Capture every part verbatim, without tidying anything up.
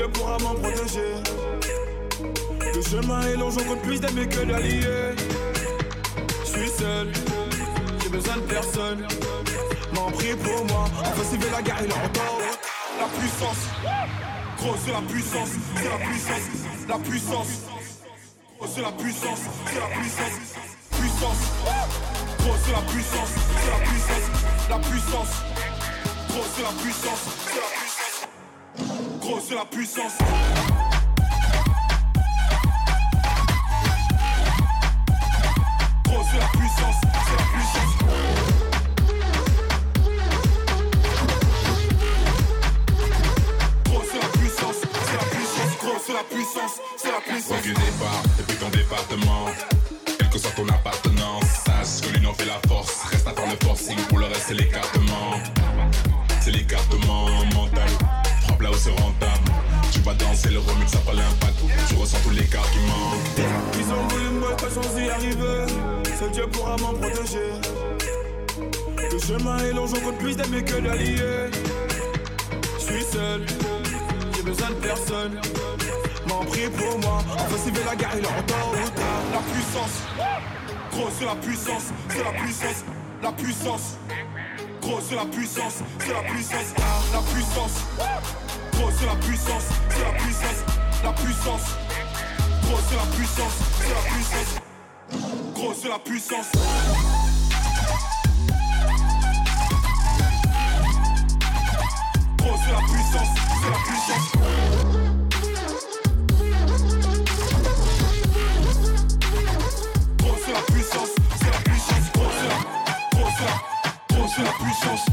Dieu pourra m'en protéger. Le chemin est long, j'en compte plus d'amis que d'alliés. Je suis seul, j'ai besoin de personne. M'en prie pour moi, enfin si veut la guerre, il entend. La puissance, gros c'est la puissance, c'est la puissance, la puissance. Gros c'est la puissance, c'est la puissance, puissance. Gros c'est la puissance, c'est la puissance, la puissance. Gros c'est la puissance, c'est la puissance. Gros c'est la puissance. Gros c'est la puissance, c'est la puissance. Gros c'est la puissance, c'est la puissance. Gros c'est la puissance, c'est la puissance. Point du départ, depuis ton département. Quelle que soit ton appartenance, sache que l'union fait la force. Reste à faire le forcing, pour le reste c'est l'écartement. C'est l'écartement mental. Là où c'est rentable, tu vas danser le remix, ça pas l'impact. Tu ressens tous les cartes qui manquent. Ils ont voulu me mettre sans y arriver. Seul Dieu pourra m'en protéger. Le chemin est long, j'en compte plus d'amis que d'alliés. Je suis seul, j'ai besoin de personne. M'en prie pour moi, enfin si veut la guerre, il entend. La puissance, gros c'est la puissance, c'est la puissance, la puissance. Gros c'est la puissance, c'est la puissance, la puissance. Gros c'est la puissance, c'est la puissance, la puissance. Gros c'est la puissance, c'est la puissance. Gros c'est la puissance. Gros c'est la puissance, c'est la puissance. Gros c'est la puissance, c'est la puissance. Gros c'est la, gros c'est la, gros c'est la puissance, c'est la puissance.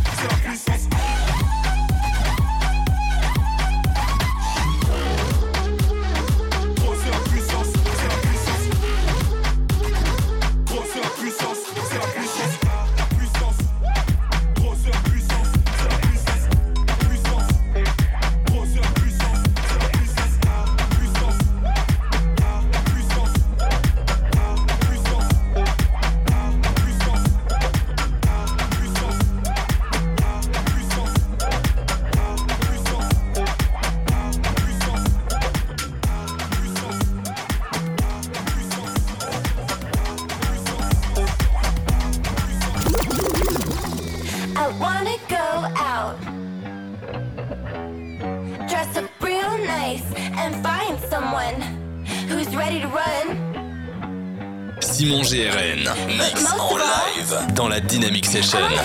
Simon G R N, mix en live dans la Dynamic Session. Bye.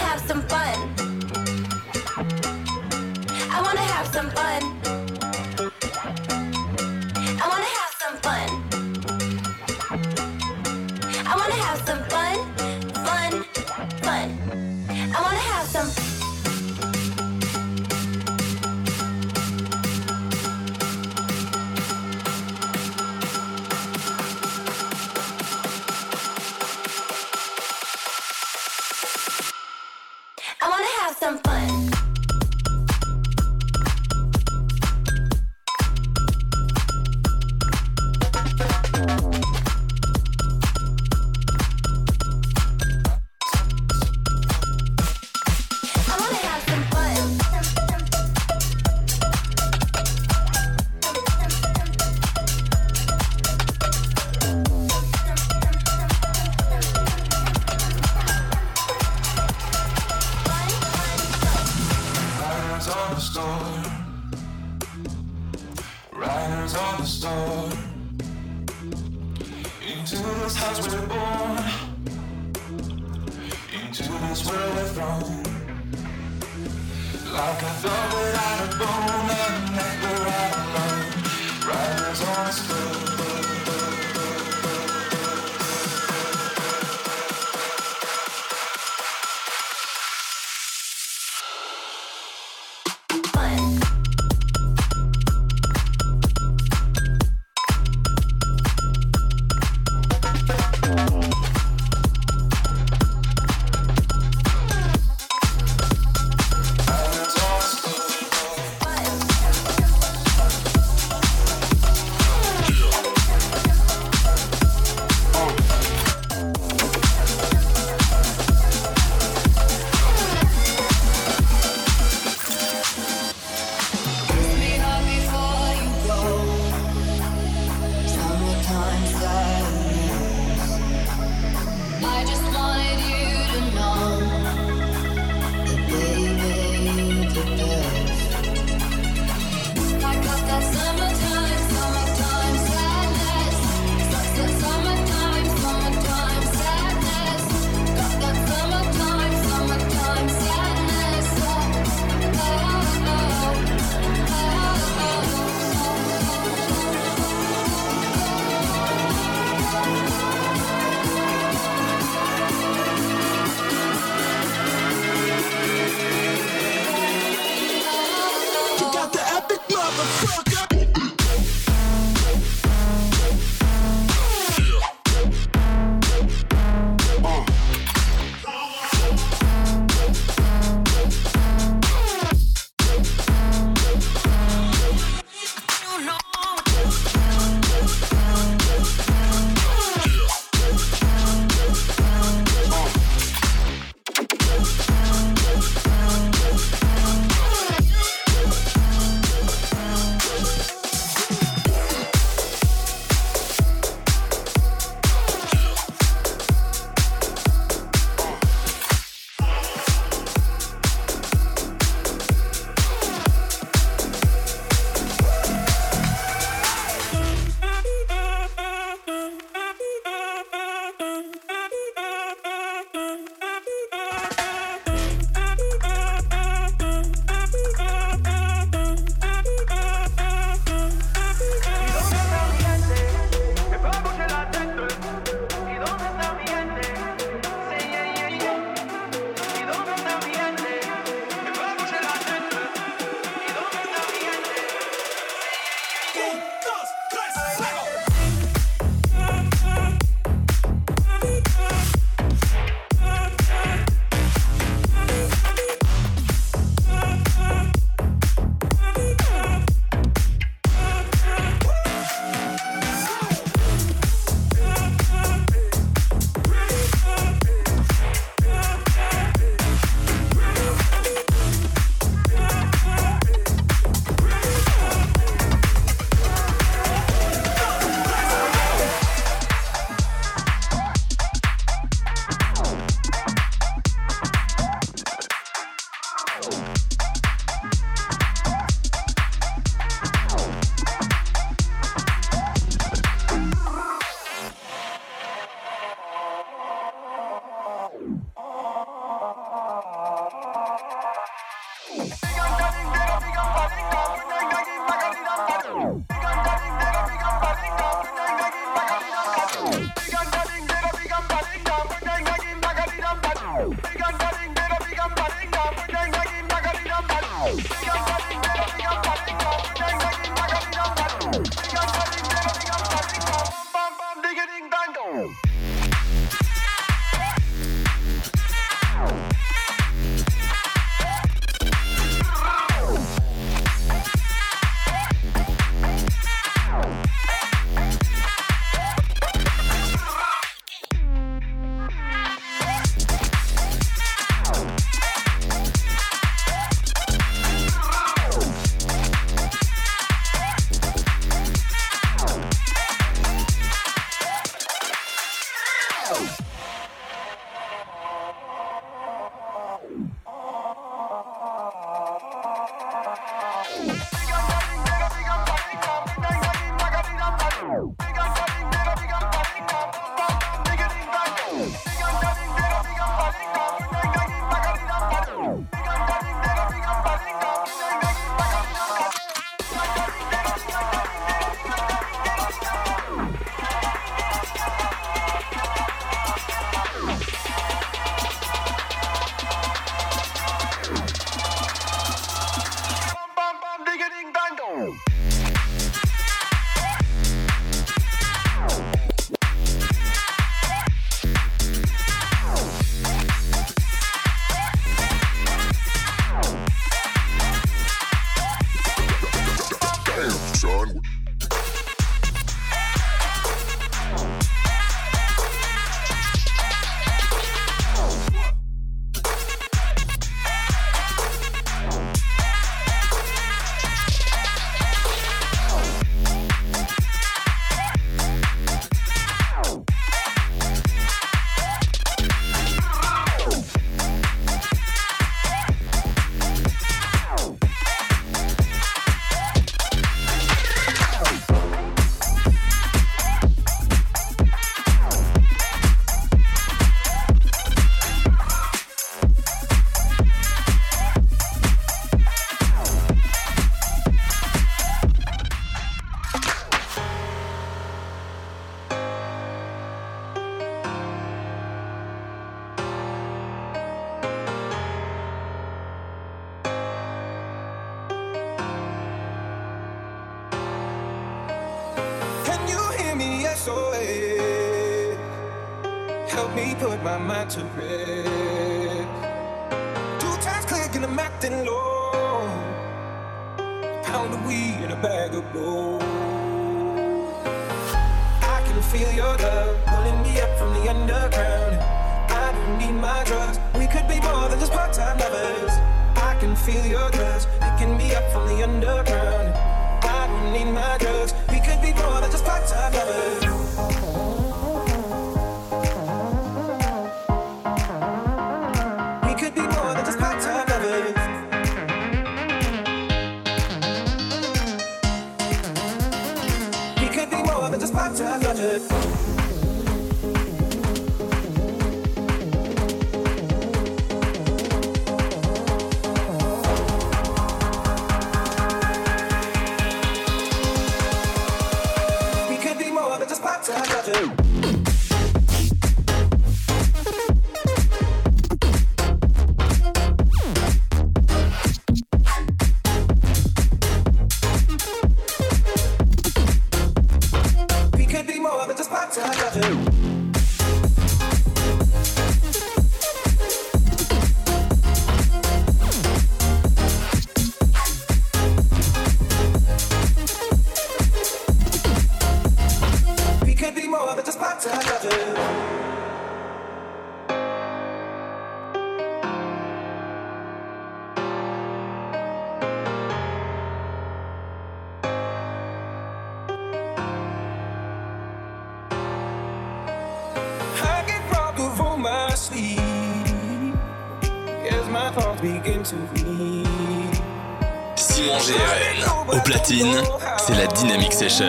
G R N, au platine, c'est la Dynamic Session.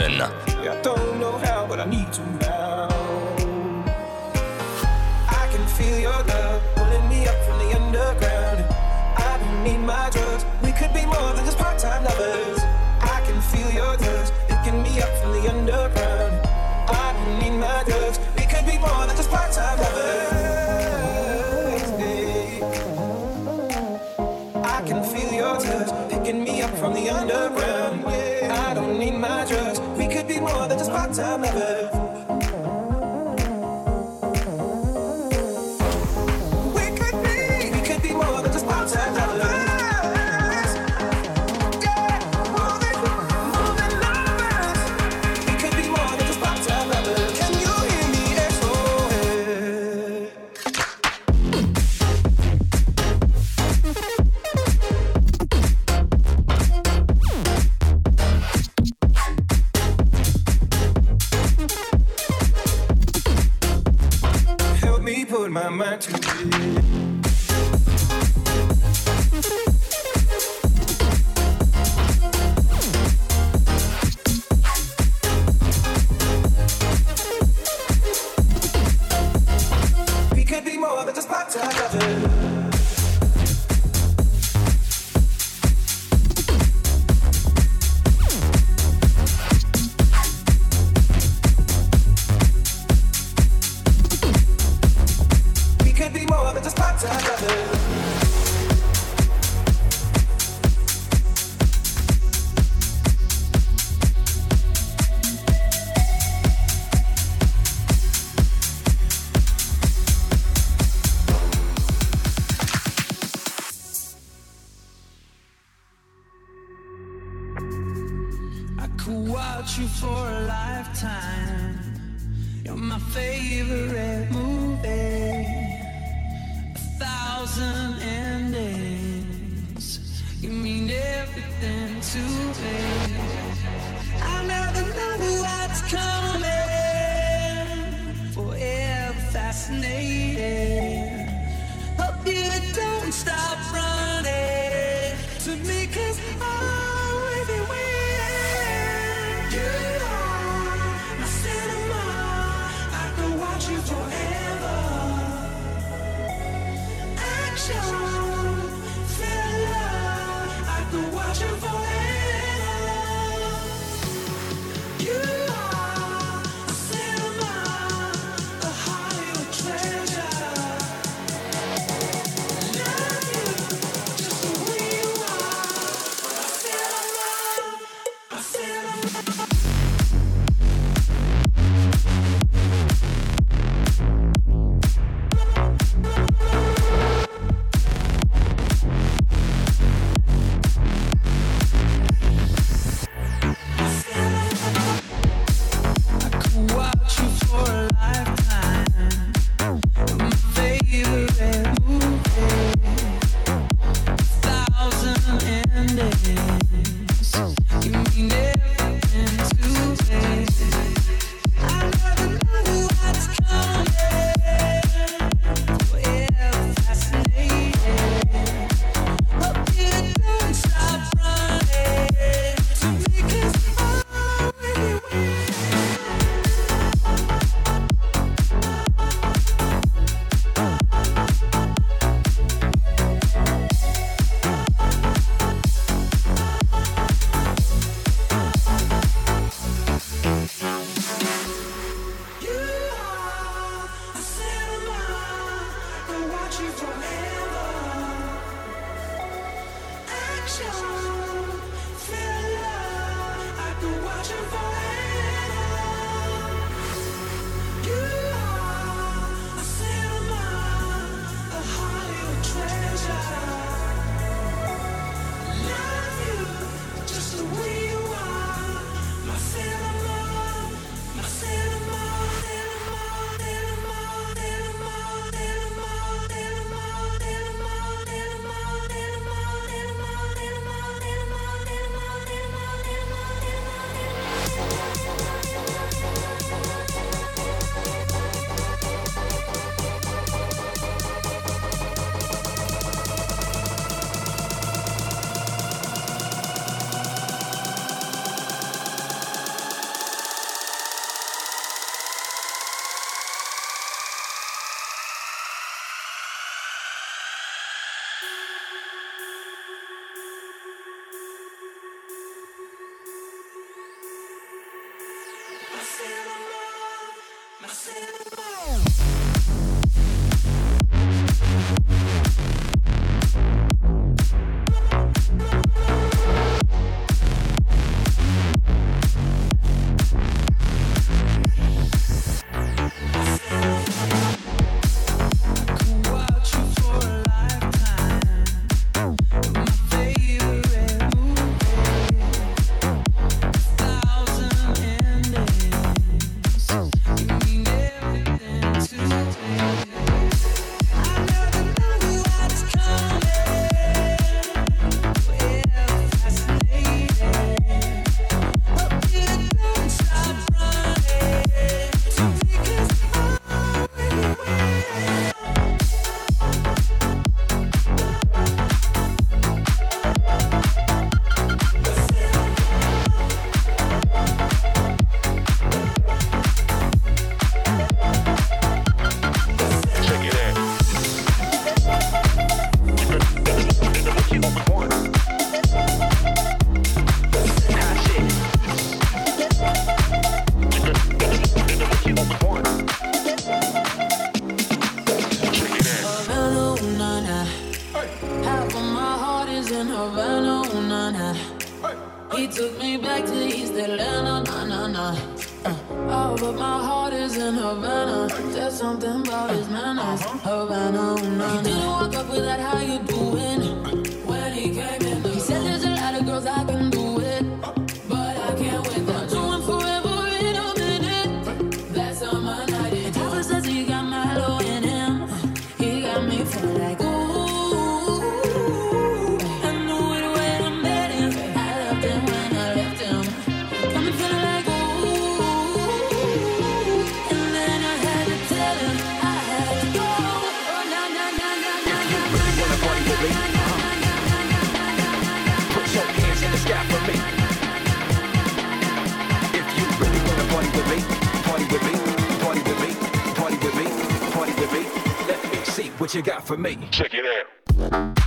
We could be more than just part-time lovers. my mind today. back to East Atlanta, nah, nah, nah. Uh. Oh, but my heart is in Havana. There's something about his manners, Havana, nah, nah. He didn't walk up with that, how you doing? When he came in, he said there's a lot of girls I can do it, but I can't with them. I'm doing forever in a minute. That's all my night is. Tyler says he got Milo in him. He got me feeling like, what you got for me? Check it out.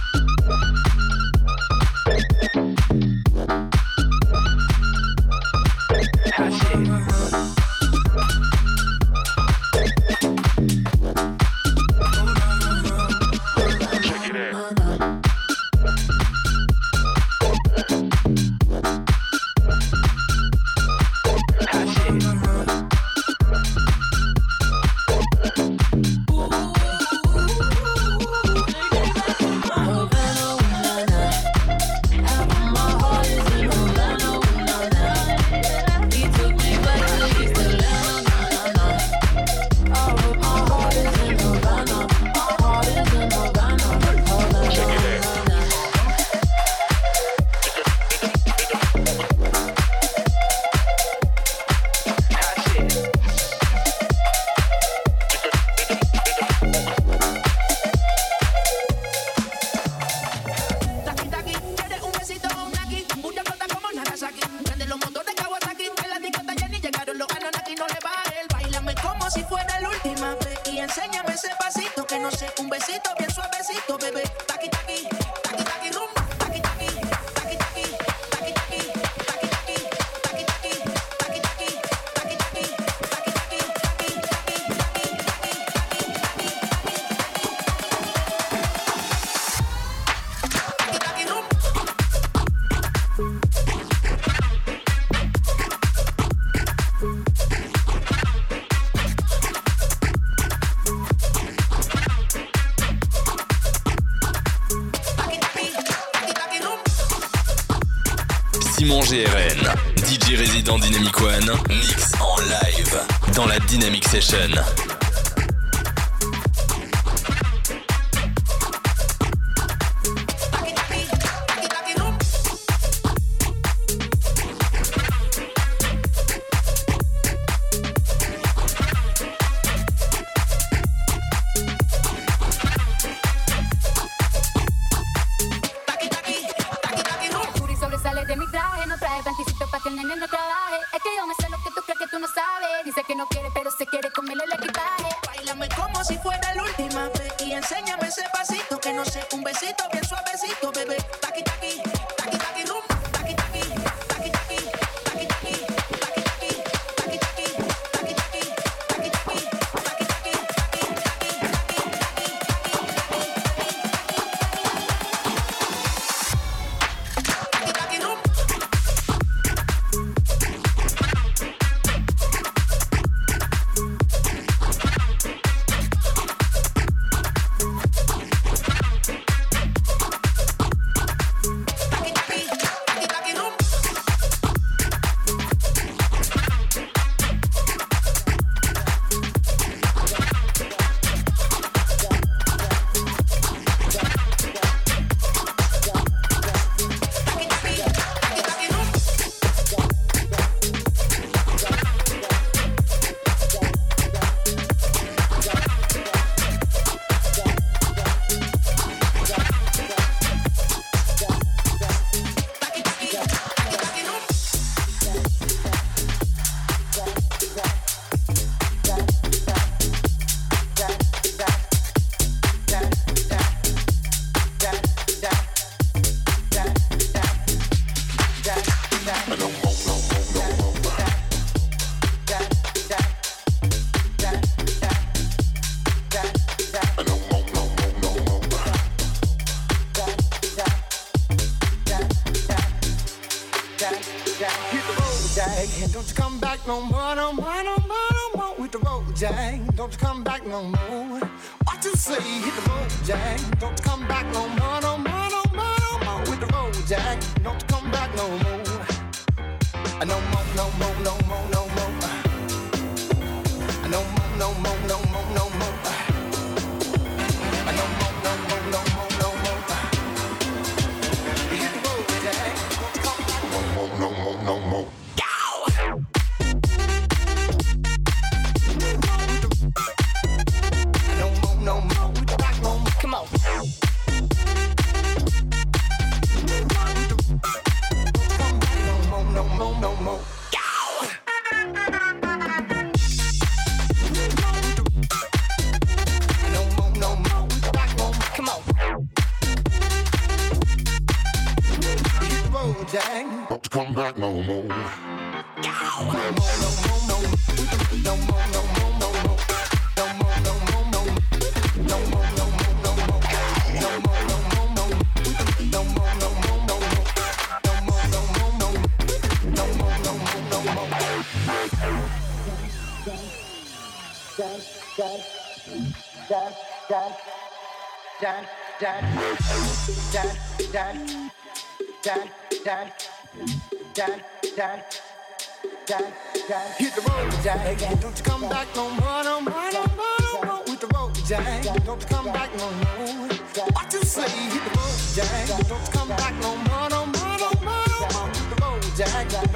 G R N, D J Resident Dynamic One, mix en live dans la Dynamic Session. no more, no more, no more, no more with the road, Jack. Don't you come back no more. What you say? Hit the road, Jack. Don't you come back no more, no more, no more, no more with the road, Jack. Don't you come back no more. No more, no more, no more, no more. No more, no more, no more, no more. No more, no more, no more, no more. Hit the road, Jack. Don't you come back no more, no more, no more. Come back no more. No more, no more, no more. No more, no more, no more. No more, no more, no more. No more, no more, no more. No more, no more, no more. No more, no more, no more. No more, no more, no more. No more, no more, no more. Dance, dance, dance, dance, dance, dance, dance, dance, dance, dance. Dad, dad, dad, dad. Hit the road, Jack. Don't you come back no more, no more, no more, no more with the road, Jack. Don't you come back no more. What you say? Hit the road, Jack. Don't you come back no more, no more, no more, no more with the road, Jack.